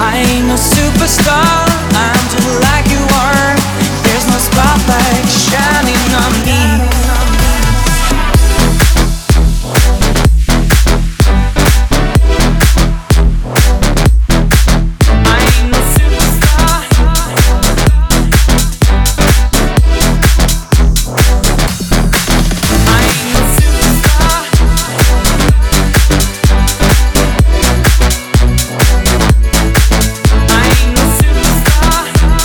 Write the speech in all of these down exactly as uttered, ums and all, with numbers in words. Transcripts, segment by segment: I ain't no superstar, I'm just like you are. There's no spotlight shining on me. I ain't no superstar.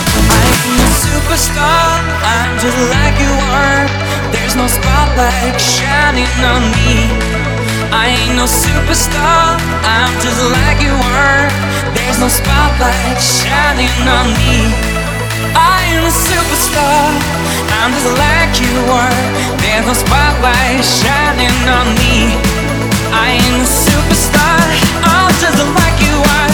I ain't no superstar. I'm just like you are. There's no spotlight shining on me. I ain't no superstar. I'm just like you are. There's no spotlight shining on me. I ain't no superstar. I'm just like you are. There's no spotlight shining on me. I ain't no superstar. I'm just like you are.